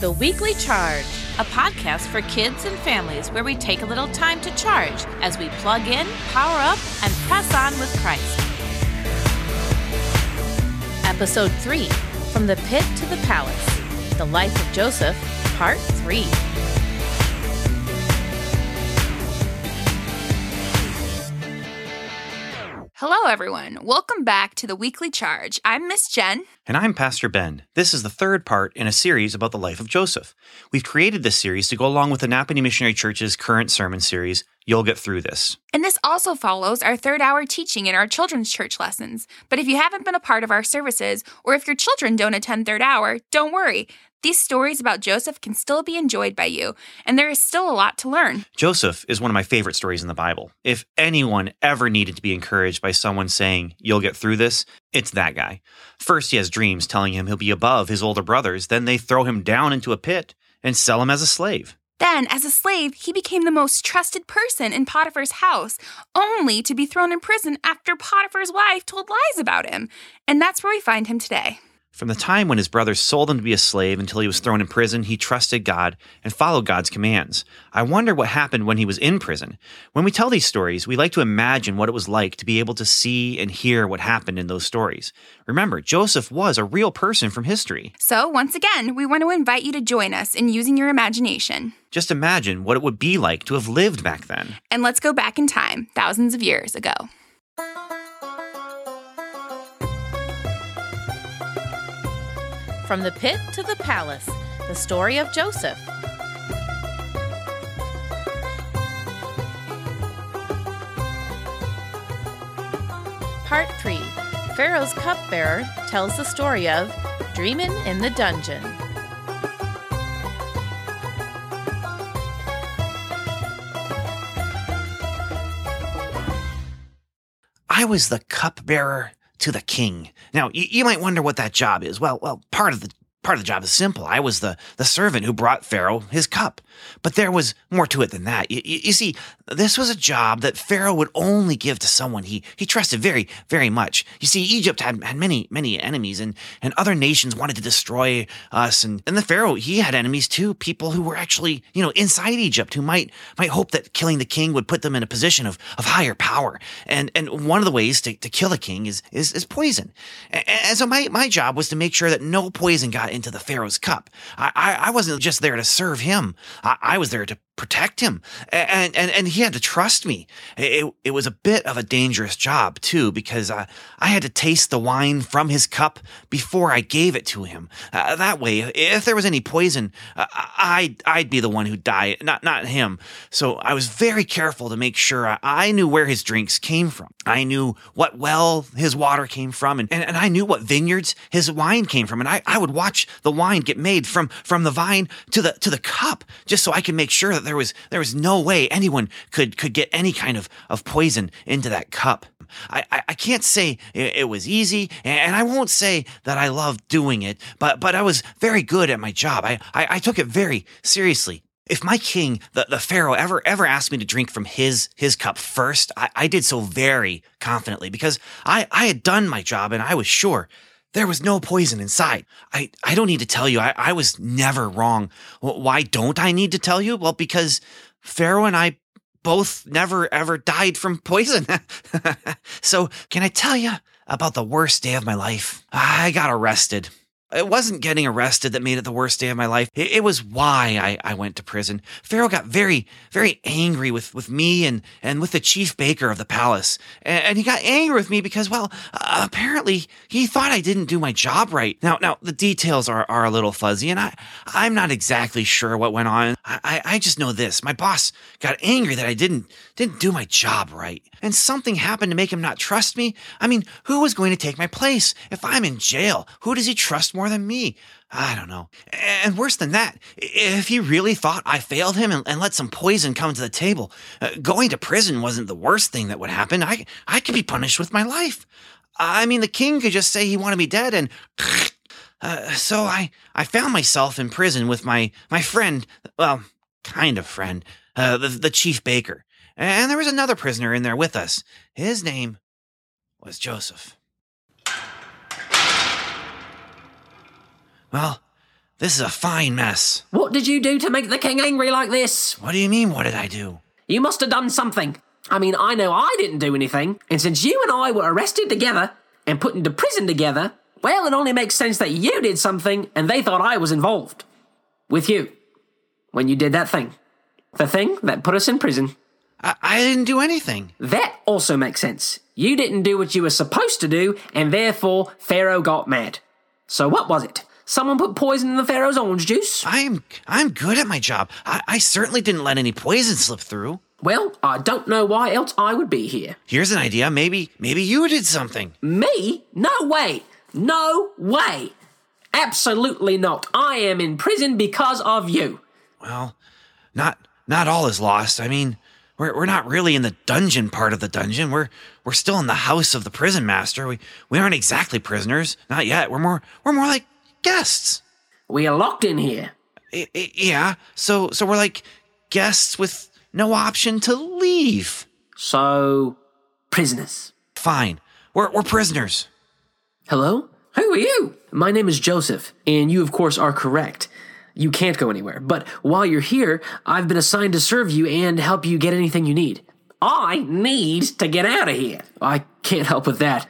The Weekly Charge, a podcast for kids and families where we take a little time to charge as we plug in, power up, and press on with Christ. Episode 3, From the Pit to the Palace, The Life of Joseph, Part 3. Hello, everyone. Welcome back to The Weekly Charge. I'm Miss Jen. And I'm Pastor Ben. This is the third part in a series about the life of Joseph. We've created this series to go along with the Napanee Missionary Church's current sermon series, You'll Get Through This. And this also follows our third-hour teaching in our children's church lessons. But if you haven't been a part of our services, or if your children don't attend third hour, don't worry. These stories about Joseph can still be enjoyed by you, and there is still a lot to learn. Joseph is one of my favorite stories in the Bible. If anyone ever needed to be encouraged by someone saying, "You'll get through this," it's that guy. First, he has dreams telling him he'll be above his older brothers. Then they throw him down into a pit and sell him as a slave. Then, as a slave, he became the most trusted person in Potiphar's house, only to be thrown in prison after Potiphar's wife told lies about him. And that's where we find him today. From the time when his brothers sold him to be a slave until he was thrown in prison, he trusted God and followed God's commands. I wonder what happened when he was in prison. When we tell these stories, we like to imagine what it was like to be able to see and hear what happened in those stories. Remember, Joseph was a real person from history. So, once again, we want to invite you to join us in using your imagination. Just imagine what it would be like to have lived back then. And let's go back in time, thousands of years ago. From the Pit to the Palace, the story of Joseph. Part 3, Pharaoh's Cupbearer tells the story of Dreamin' in the Dungeon. I was the cupbearer to the king. Now, you might wonder what that job is. Well, part of the job is simple. I was the servant who brought Pharaoh his cup. But there was more to it than that. You see, this was a job that Pharaoh would only give to someone he trusted very, very much. You see, Egypt had many, many enemies, and other nations wanted to destroy us. And the Pharaoh, he had enemies too, people who were actually, inside Egypt, who might hope that killing the king would put them in a position of higher power. And one of the ways to kill a king is poison. And so my job was to make sure that no poison got into the Pharaoh's cup. I wasn't just there to serve him. I was there to protect him. And he had to trust me. It was a bit of a dangerous job, too, because I had to taste the wine from his cup before I gave it to him. That way, if there was any poison, I'd be the one who'd die, not him. So I was very careful to make sure I knew where his drinks came from. I knew what well his water came from, and I knew what vineyards his wine came from. And I would watch the wine get made from the vine to the cup, just so I could make sure that there was no way anyone could get any kind of poison into that cup. I can't say it was easy, and I won't say that I loved doing it, but I was very good at my job. I took it very seriously. If my king, the Pharaoh, ever asked me to drink from his cup first, I did so very confidently, because I had done my job and I was sure there was no poison inside. I don't need to tell you. I was never wrong. Why don't I need to tell you? Well, because Pharaoh and I both never, ever died from poison. So can I tell you about the worst day of my life? I got arrested. It wasn't getting arrested that made it the worst day of my life. It was why I went to prison. Pharaoh got very, very angry with me and with the chief baker of the palace. And he got angry with me because, well, apparently he thought I didn't do my job right. Now the details are a little fuzzy, and I'm not exactly sure what went on. I just know this. My boss got angry that I didn't do my job right. And something happened to make him not trust me. I mean, who was going to take my place? If I'm in jail, who does he trust more than me? I don't know. And worse than that, if he really thought I failed him and let some poison come to the table, going to prison wasn't the worst thing that would happen. I could be punished with my life. I mean, the king could just say he wanted me dead, and so I found myself in prison with my friend, well, kind of friend, the chief baker. And there was another prisoner in there with us. His name was Joseph. Well, This is a fine mess. What did you do to make the king angry like this? What do you mean, what did I do? You must have done something. I mean, I know I didn't do anything, and since you and I were arrested together and put into prison together, well, it only makes sense that you did something and they thought I was involved. With you. When you did that thing. The thing that put us in prison. I didn't do anything. That also makes sense. You didn't do what you were supposed to do, and therefore Pharaoh got mad. So what was it? Someone put poison in the Pharaoh's orange juice? I'm good at my job. I certainly didn't let any poison slip through. Well, I don't know why else I would be here. Here's an idea. Maybe you did something. Me? No way. No way. Absolutely not. I am in prison because of you. Well, not all is lost. I mean, we're not really in the dungeon part of the dungeon. We're still in the house of the prison master. We aren't exactly prisoners. Not yet. We're more like guests. We are locked in here. Yeah. So we're like guests with no option to leave. So, prisoners. Fine. We're prisoners. Hello? Who are you? My name is Joseph, and you, of course, are correct. You can't go anywhere. But while you're here, I've been assigned to serve you and help you get anything you need. I need to get out of here. I can't help with that,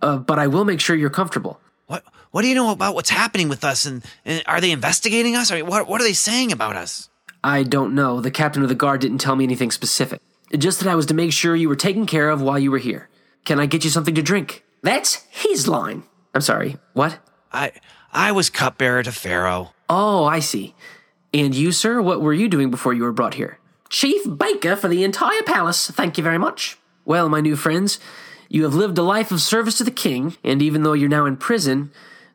but I will make sure you're comfortable. What do you know about what's happening with us, and are they investigating us? I mean, what are they saying about us? I don't know. The captain of the guard didn't tell me anything specific. Just that I was to make sure you were taken care of while you were here. Can I get you something to drink? That's his line. I'm sorry, what? I was cupbearer to Pharaoh. Oh, I see. And you, sir, what were you doing before you were brought here? Chief baker for the entire palace, thank you very much. Well, my new friends, you have lived a life of service to the king, and even though you're now in prison,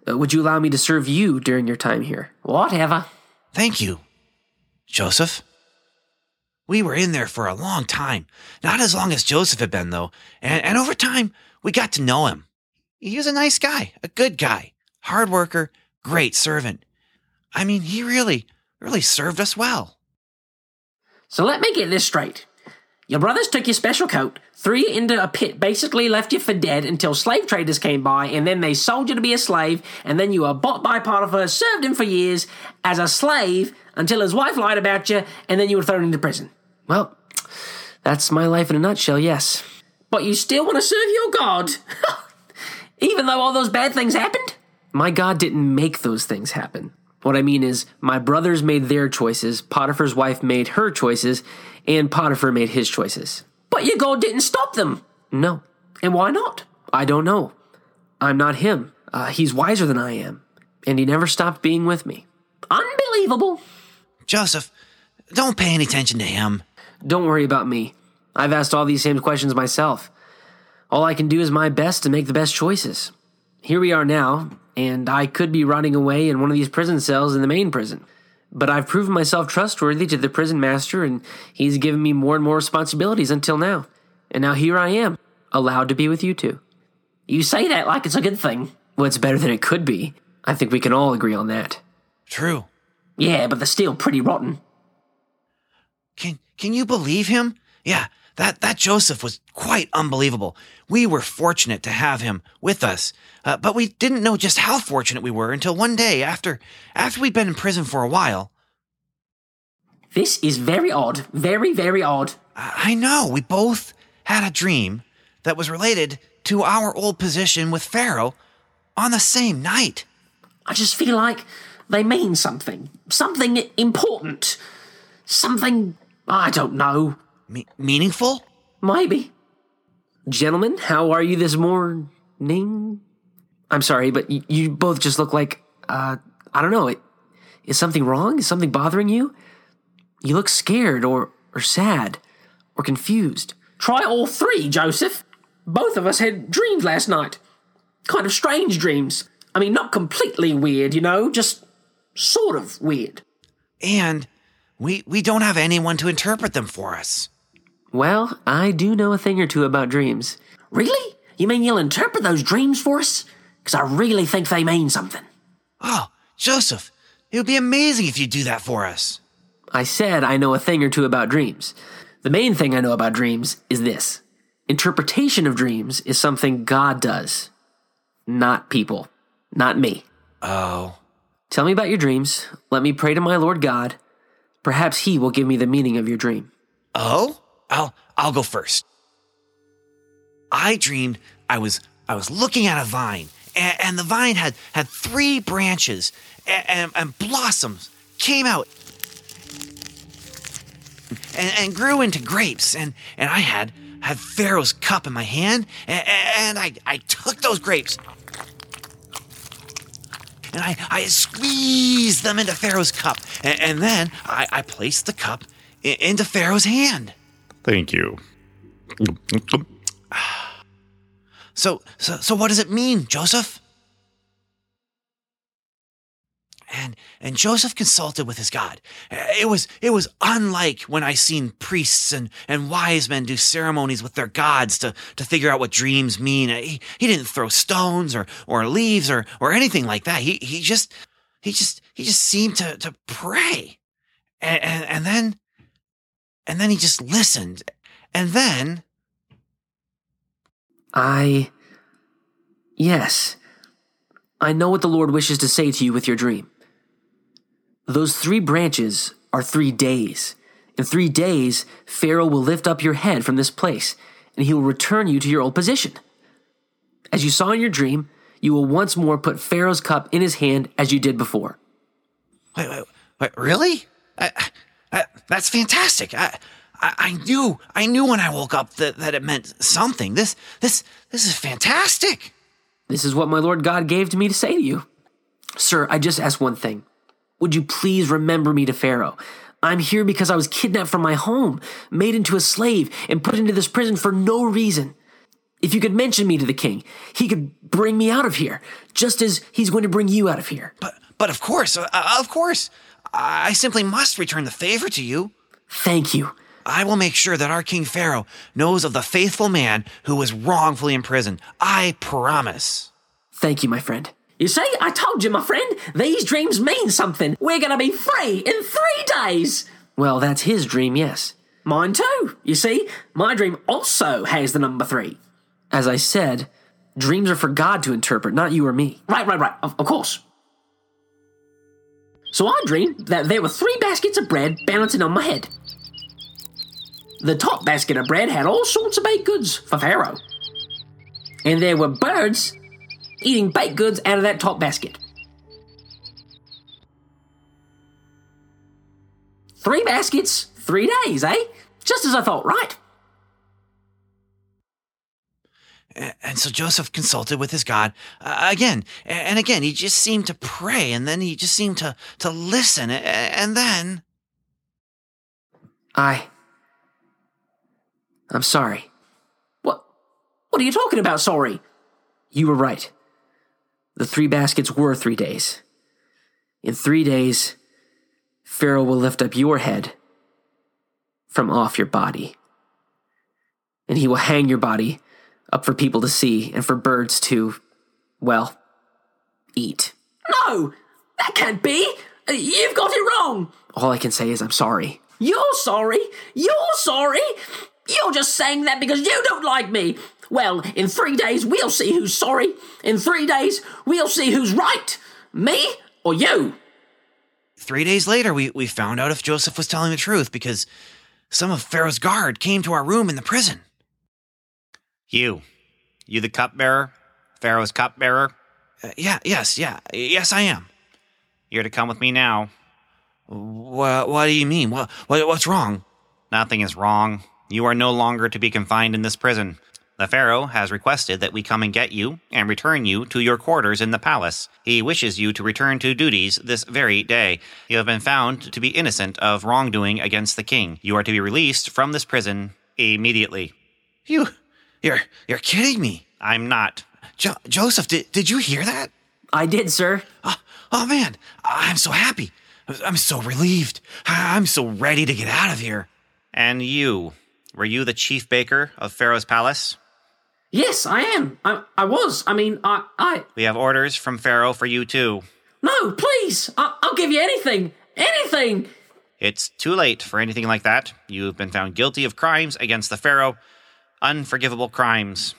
would you allow me to serve you during your time here? Whatever. Thank you, Joseph. We were in there for a long time. Not as long as Joseph had been, though. And over time, we got to know him. He was a nice guy, a good guy, hard worker, great servant. I mean, he really, really served us well. So let me get this straight. Your brothers took your special coat, threw you into a pit, basically left you for dead until slave traders came by, and then they sold you to be a slave, and then you were bought by Potiphar, served him for years as a slave until his wife lied about you, and then you were thrown into prison. Well, that's my life in a nutshell, yes. But you still want to serve your God, even though all those bad things happened? My God didn't make those things happen. What I mean is, my brothers made their choices, Potiphar's wife made her choices, and Potiphar made his choices. But your God didn't stop them. No. And why not? I don't know. I'm not him. He's wiser than I am. And he never stopped being with me. Unbelievable. Joseph, don't pay any attention to him. Don't worry about me. I've asked all these same questions myself. All I can do is my best to make the best choices. Here we are now, and I could be rotting away in one of these prison cells in the main prison. But I've proven myself trustworthy to the prison master, and he's given me more and more responsibilities until now. And now here I am, allowed to be with you two. You say that like it's a good thing. Well, it's better than it could be. I think we can all agree on that. True. Yeah, but they're still pretty rotten. Can you believe him? Yeah, that Joseph was quite unbelievable. We were fortunate to have him with us, but we didn't know just how fortunate we were until one day after we'd been in prison for a while. This is very odd. Very, very odd. I know. We both had a dream that was related to our old position with Pharaoh on the same night. I just feel like they mean something. Something important. Something, I don't know. Meaningful? Maybe. Gentlemen, how are you this morning? I'm sorry, but you both just look like, I don't know. Is something wrong? Is something bothering you? You look scared or sad or confused. Try all three, Joseph. Both of us had dreams last night. Kind of strange dreams. I mean, not completely weird, you know, just sort of weird. And we don't have anyone to interpret them for us. Well, I do know a thing or two about dreams. Really? You mean you'll interpret those dreams for us? Because I really think they mean something. Oh, Joseph, it would be amazing if you do that for us. I said I know a thing or two about dreams. The main thing I know about dreams is this. Interpretation of dreams is something God does, not people, not me. Oh. Tell me about your dreams. Let me pray to my Lord God. Perhaps he will give me the meaning of your dream. Oh, I'll go first. I dreamed I was looking at a vine, and the vine had three branches, and blossoms came out and grew into grapes, and I had Pharaoh's cup in my hand, and I took those grapes, and I squeezed them into Pharaoh's cup, and then I placed the cup into Pharaoh's hand. Thank you. So what does it mean, Joseph? And Joseph consulted with his God. It was unlike when I seen priests and wise men do ceremonies with their gods to figure out what dreams mean. He didn't throw stones or leaves or anything like that. He just seemed to pray. And then he just listened. And then I know what the Lord wishes to say to you with your dream. Those three branches are 3 days. In 3 days, Pharaoh will lift up your head from this place, and he will return you to your old position. As you saw in your dream, you will once more put Pharaoh's cup in his hand as you did before. Wait, really? That's fantastic. I knew when I woke up that it meant something. This is fantastic. This is what my Lord God gave to me to say to you. Sir, I just ask one thing. Would you please remember me to Pharaoh? I'm here because I was kidnapped from my home, made into a slave, and put into this prison for no reason. If you could mention me to the king, he could bring me out of here, just as he's going to bring you out of here. But of course, I simply must return the favor to you. Thank you. I will make sure that our King Pharaoh knows of the faithful man who was wrongfully imprisoned. I promise. Thank you, my friend. You see, I told you, my friend, these dreams mean something. We're going to be free in 3 days. Well, that's his dream, yes. Mine too. You see, my dream also has the number 3. As I said, dreams are for God to interpret, not you or me. Right. Of course. So I dreamed that there were 3 baskets of bread balancing on my head. The top basket of bread had all sorts of baked goods for Pharaoh. And there were birds eating baked goods out of that top basket. 3 baskets, 3 days, eh? Just as I thought, right? And so Joseph consulted with his God again. And again, he just seemed to pray, and then he just seemed to listen. And then... I'm sorry. What are you talking about, sorry? You were right. The 3 baskets were 3 days. In 3 days, Pharaoh will lift up your head from off your body. And he will hang your body up for people to see and for birds to, well, eat. No! That can't be! You've got it wrong! All I can say is I'm sorry. You're sorry? You're sorry? You're just saying that because you don't like me. Well, in 3 days, we'll see who's sorry. In 3 days, we'll see who's right. Me or you. 3 days later, we found out if Joseph was telling the truth because some of Pharaoh's guard came to our room in the prison. You the cupbearer? Pharaoh's cupbearer? Yes, I am. You're to come with me now. What do you mean? What's wrong? Nothing is wrong. You are no longer to be confined in this prison. The Pharaoh has requested that we come and get you and return you to your quarters in the palace. He wishes you to return to duties this very day. You have been found to be innocent of wrongdoing against the king. You are to be released from this prison immediately. You're kidding me. I'm not. Joseph, did you hear that? I did, sir. Oh man, I'm so happy. I'm so relieved. I'm so ready to get out of here. And you... Were you the chief baker of Pharaoh's palace? Yes, I am. I was. I mean, We have orders from Pharaoh for you, too. No, please. I'll give you anything. Anything. It's too late for anything like that. You've been found guilty of crimes against the Pharaoh. Unforgivable crimes.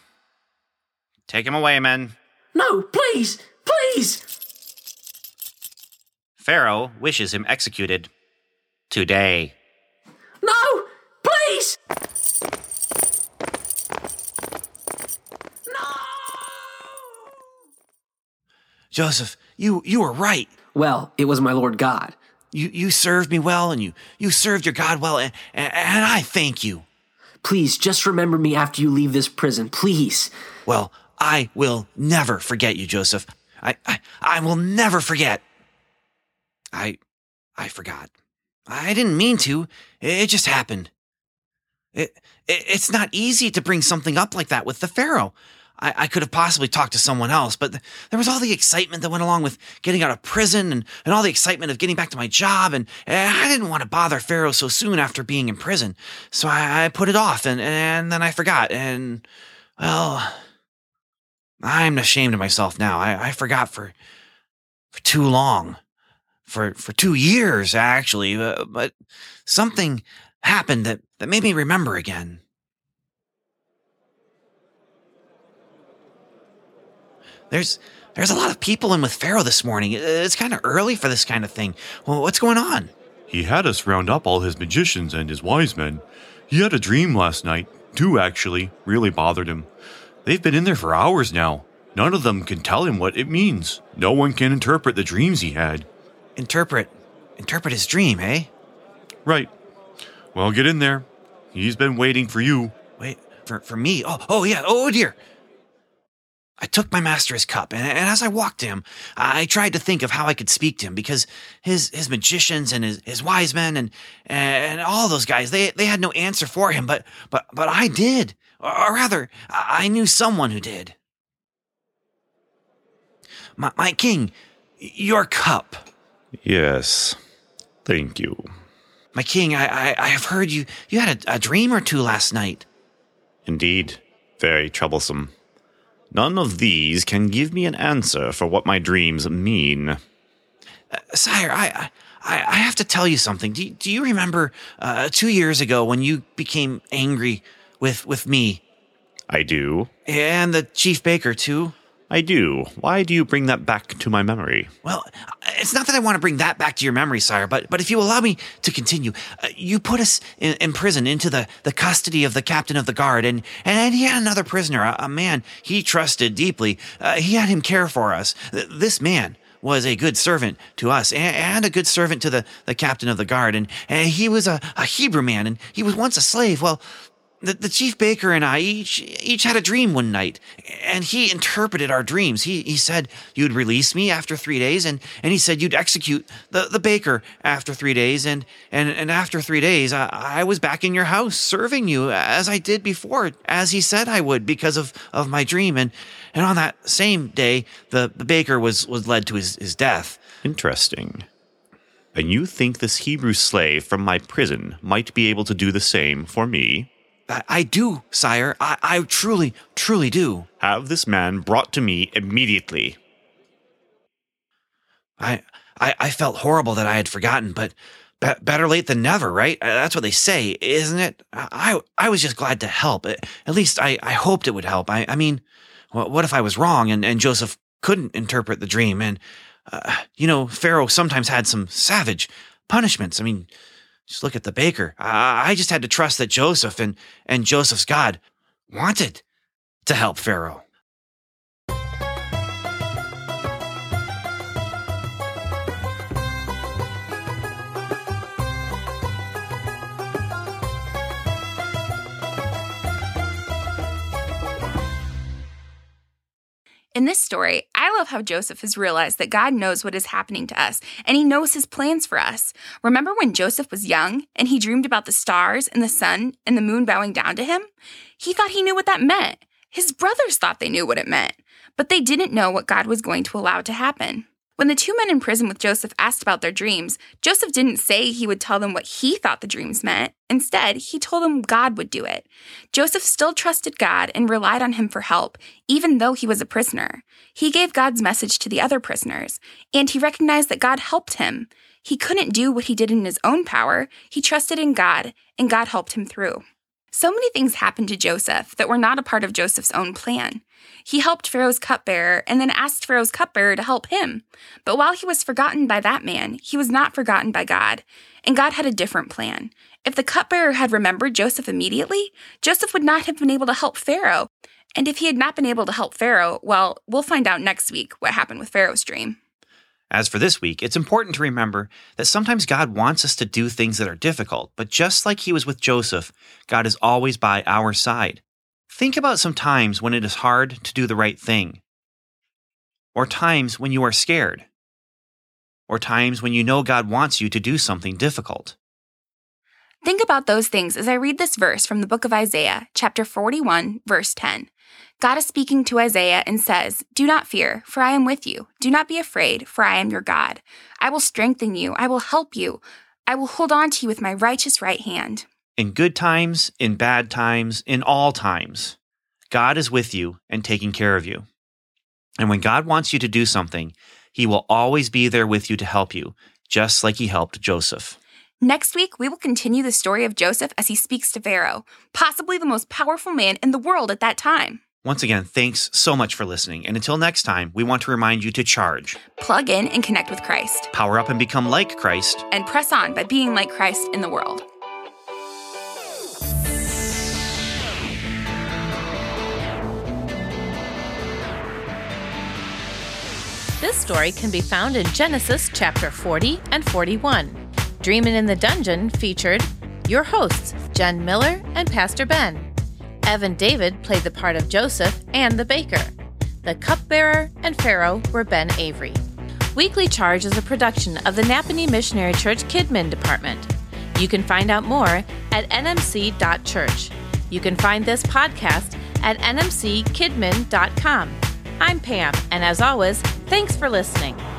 Take him away, men. No, please. Please. Pharaoh wishes him executed today. No! Please! No! Joseph, you were right. Well, it was my Lord God. You served me well, and you served your God well, and I thank you. Please, just remember me after you leave this prison, please. Well, I will never forget you, Joseph. I will never forget. I forgot. I didn't mean to. It just happened. It's not easy to bring something up like that with the Pharaoh. I could have possibly talked to someone else, but there was all the excitement that went along with getting out of prison and all the excitement of getting back to my job, and I didn't want to bother Pharaoh so soon after being in prison. So I put it off, and then I forgot, and, well, I'm ashamed of myself now. I forgot for too long. For 2 years, actually, but something happened that made me remember again. There's a lot of people in with Pharaoh this morning. It's kind of early for this kind of thing. Well, what's going on? He had us round up all his magicians and his wise men. He had a dream last night. Two, actually, really bothered him. They've been in there for hours now. None of them can tell him what it means. No one can interpret the dreams he had. Interpret his dream, eh? Right. Well, get in there. He's been waiting for you. Wait, for me? Oh yeah, oh dear. I took my master his cup, and as I walked to him, I tried to think of how I could speak to him, because his magicians and his wise men and all those guys, they had no answer for him, but I did. Or rather, I knew someone who did. My king, your cup. Yes, thank you. My king, I have heard you had a dream or two last night. Indeed, very troublesome. None of these can give me an answer for what my dreams mean. Sire, I have to tell you something. Do you remember 2 years ago when you became angry with me? I do. And the chief baker, too? I do. Why do you bring that back to my memory? Well, it's not that I want to bring that back to your memory, sire, but if you allow me to continue, you put us in prison into the custody of the captain of the guard, and he had another prisoner, a man he trusted deeply. He had him care for us. This man was a good servant to us and a good servant to the captain of the guard, and he was a Hebrew man, and he was once a slave. Well, the chief baker and I each had a dream one night, and he interpreted our dreams. He said you'd release me after 3 days, and he said you'd execute the baker after 3 days, and after 3 days, I was back in your house serving you as I did before, as he said I would because of my dream. And on that same day, the baker was led to his death. Interesting. And you think this Hebrew slave from my prison might be able to do the same for me? I do, sire. I truly, truly do. Have this man brought to me immediately. I felt horrible that I had forgotten, but better late than never, right? That's what they say, isn't it? I was just glad to help. At least I hoped it would help. I mean, what if I was wrong and Joseph couldn't interpret the dream? And, Pharaoh sometimes had some savage punishments. I mean, just look at the baker. I just had to trust that Joseph and Joseph's God wanted to help Pharaoh. In this story, I love how Joseph has realized that God knows what is happening to us, and he knows his plans for us. Remember when Joseph was young, and he dreamed about the stars and the sun and the moon bowing down to him? He thought he knew what that meant. His brothers thought they knew what it meant, but they didn't know what God was going to allow to happen. When the two men in prison with Joseph asked about their dreams, Joseph didn't say he would tell them what he thought the dreams meant. Instead, he told them God would do it. Joseph still trusted God and relied on him for help, even though he was a prisoner. He gave God's message to the other prisoners, and he recognized that God helped him. He couldn't do what he did in his own power. He trusted in God, and God helped him through. So many things happened to Joseph that were not a part of Joseph's own plan. He helped Pharaoh's cupbearer and then asked Pharaoh's cupbearer to help him. But while he was forgotten by that man, he was not forgotten by God, and God had a different plan. If the cupbearer had remembered Joseph immediately, Joseph would not have been able to help Pharaoh. And if he had not been able to help Pharaoh, well, we'll find out next week what happened with Pharaoh's dream. As for this week, it's important to remember that sometimes God wants us to do things that are difficult, but just like he was with Joseph, God is always by our side. Think about some times when it is hard to do the right thing, or times when you are scared, or times when you know God wants you to do something difficult. Think about those things as I read this verse from the book of Isaiah, chapter 41, verse 10. God is speaking to Isaiah and says, "Do not fear, for I am with you. Do not be afraid, for I am your God. I will strengthen you. I will help you. I will hold on to you with my righteous right hand." In good times, in bad times, in all times, God is with you and taking care of you. And when God wants you to do something, he will always be there with you to help you, just like he helped Joseph. Next week, we will continue the story of Joseph as he speaks to Pharaoh, possibly the most powerful man in the world at that time. Once again, thanks so much for listening. And until next time, we want to remind you to charge, plug in, and connect with Christ, power up and become like Christ, and press on by being like Christ in the world. This story can be found in Genesis chapter 40 and 41. Dreamin' in the Dungeon featured your hosts, Jen Miller and Pastor Ben. Evan David played the part of Joseph and the baker. The cupbearer and Pharaoh were Ben Avery. Weekly Charge is a production of the Napanee Missionary Church Kidmin Department. You can find out more at nmc.church. You can find this podcast at nmckidmin.com. I'm Pam, and as always, thanks for listening.